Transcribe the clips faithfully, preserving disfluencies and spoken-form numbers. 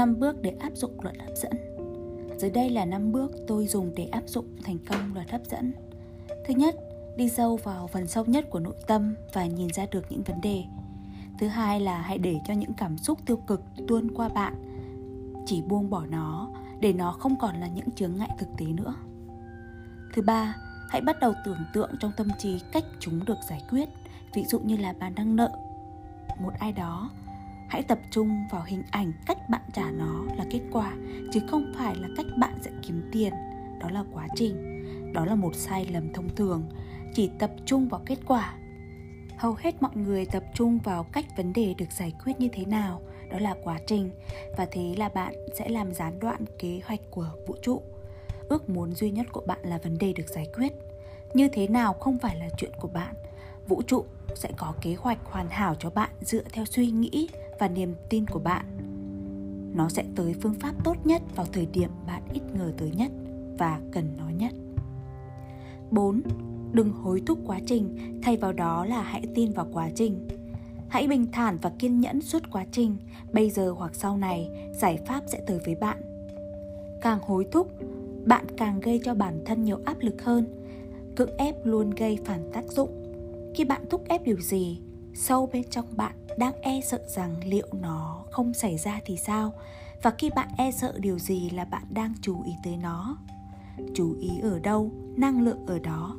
năm bước để áp dụng luật hấp dẫn. Dưới đây là năm bước tôi dùng để áp dụng thành công luật hấp dẫn. Thứ nhất, đi sâu vào phần sâu nhất của nội tâm và nhìn ra được những vấn đề. Thứ hai là hãy để cho những cảm xúc tiêu cực tuôn qua bạn, chỉ buông bỏ nó để nó không còn là những chướng ngại thực tế nữa. Thứ ba, hãy bắt đầu tưởng tượng trong tâm trí cách chúng được giải quyết. Ví dụ như là bạn đang nợ một ai đó, hãy tập trung vào hình ảnh cách bạn trả nó là kết quả, chứ không phải là cách bạn sẽ kiếm tiền. Đó là quá trình. Đó là một sai lầm thông thường, chỉ tập trung vào kết quả. Hầu hết mọi người tập trung vào cách vấn đề được giải quyết như thế nào, đó là quá trình. Và thế là bạn sẽ làm gián đoạn kế hoạch của vũ trụ. Ước muốn duy nhất của bạn là vấn đề được giải quyết. Như thế nào không phải là chuyện của bạn. Vũ trụ sẽ có kế hoạch hoàn hảo cho bạn dựa theo suy nghĩ và niềm tin của bạn. Nó sẽ tới phương pháp tốt nhất vào thời điểm bạn ít ngờ tới nhất và cần nó nhất. bốn. Đừng hối thúc quá trình, thay vào đó là hãy tin vào quá trình. Hãy bình thản và kiên nhẫn suốt quá trình, bây giờ hoặc sau này, giải pháp sẽ tới với bạn. Càng hối thúc, bạn càng gây cho bản thân nhiều áp lực hơn. Cưỡng ép luôn gây phản tác dụng. Khi bạn thúc ép điều gì, sâu bên trong bạn đang e sợ rằng liệu nó không xảy ra thì sao? Và khi bạn e sợ điều gì là bạn đang chú ý tới nó. Chú ý ở đâu, năng lượng ở đó.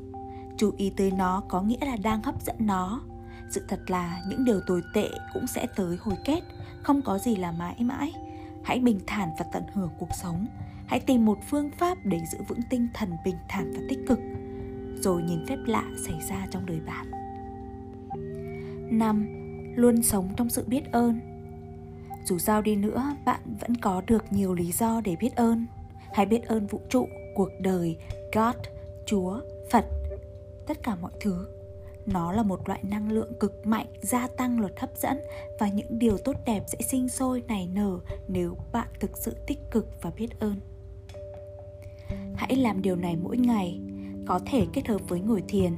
Chú ý tới nó có nghĩa là đang hấp dẫn nó. Sự thật là những điều tồi tệ cũng sẽ tới hồi kết, không có gì là mãi mãi. Hãy bình thản và tận hưởng cuộc sống. Hãy tìm một phương pháp để giữ vững tinh thần bình thản và tích cực, rồi nhìn phép lạ xảy ra trong đời bạn. năm. Luôn sống trong sự biết ơn. Dù sao đi nữa, bạn vẫn có được nhiều lý do để biết ơn. Hãy biết ơn vũ trụ, cuộc đời, God, Chúa, Phật, tất cả mọi thứ. Nó là một loại năng lượng cực mạnh gia tăng luật hấp dẫn, và những điều tốt đẹp sẽ sinh sôi nảy nở nếu bạn thực sự tích cực và biết ơn. Hãy làm điều này mỗi ngày, có thể kết hợp với ngồi thiền.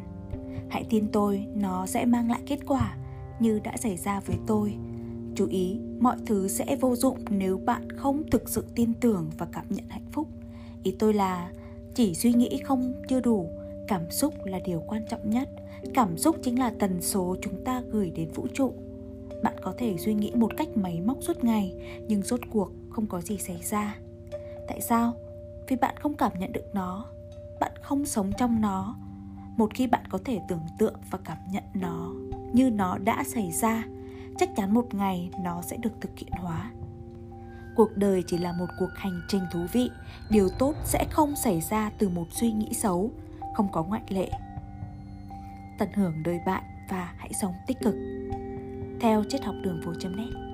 Hãy tin tôi, nó sẽ mang lại kết quả như đã xảy ra với tôi. Chú ý, mọi thứ sẽ vô dụng nếu bạn không thực sự tin tưởng và cảm nhận hạnh phúc. Ý tôi là chỉ suy nghĩ không chưa đủ, cảm xúc là điều quan trọng nhất. Cảm xúc chính là tần số chúng ta gửi đến vũ trụ. Bạn có thể suy nghĩ một cách máy móc suốt ngày, nhưng rốt cuộc không có gì xảy ra. Tại sao? Vì bạn không cảm nhận được nó. Bạn không sống trong nó. Một khi bạn có thể tưởng tượng và cảm nhận nó như nó đã xảy ra, chắc chắn một ngày nó sẽ được thực hiện hóa. Cuộc đời chỉ là một cuộc hành trình thú vị. Điều tốt sẽ không xảy ra từ một suy nghĩ xấu, không có ngoại lệ. Tận hưởng đời bạn và hãy sống tích cực. Theo triết học đường phố chấm net.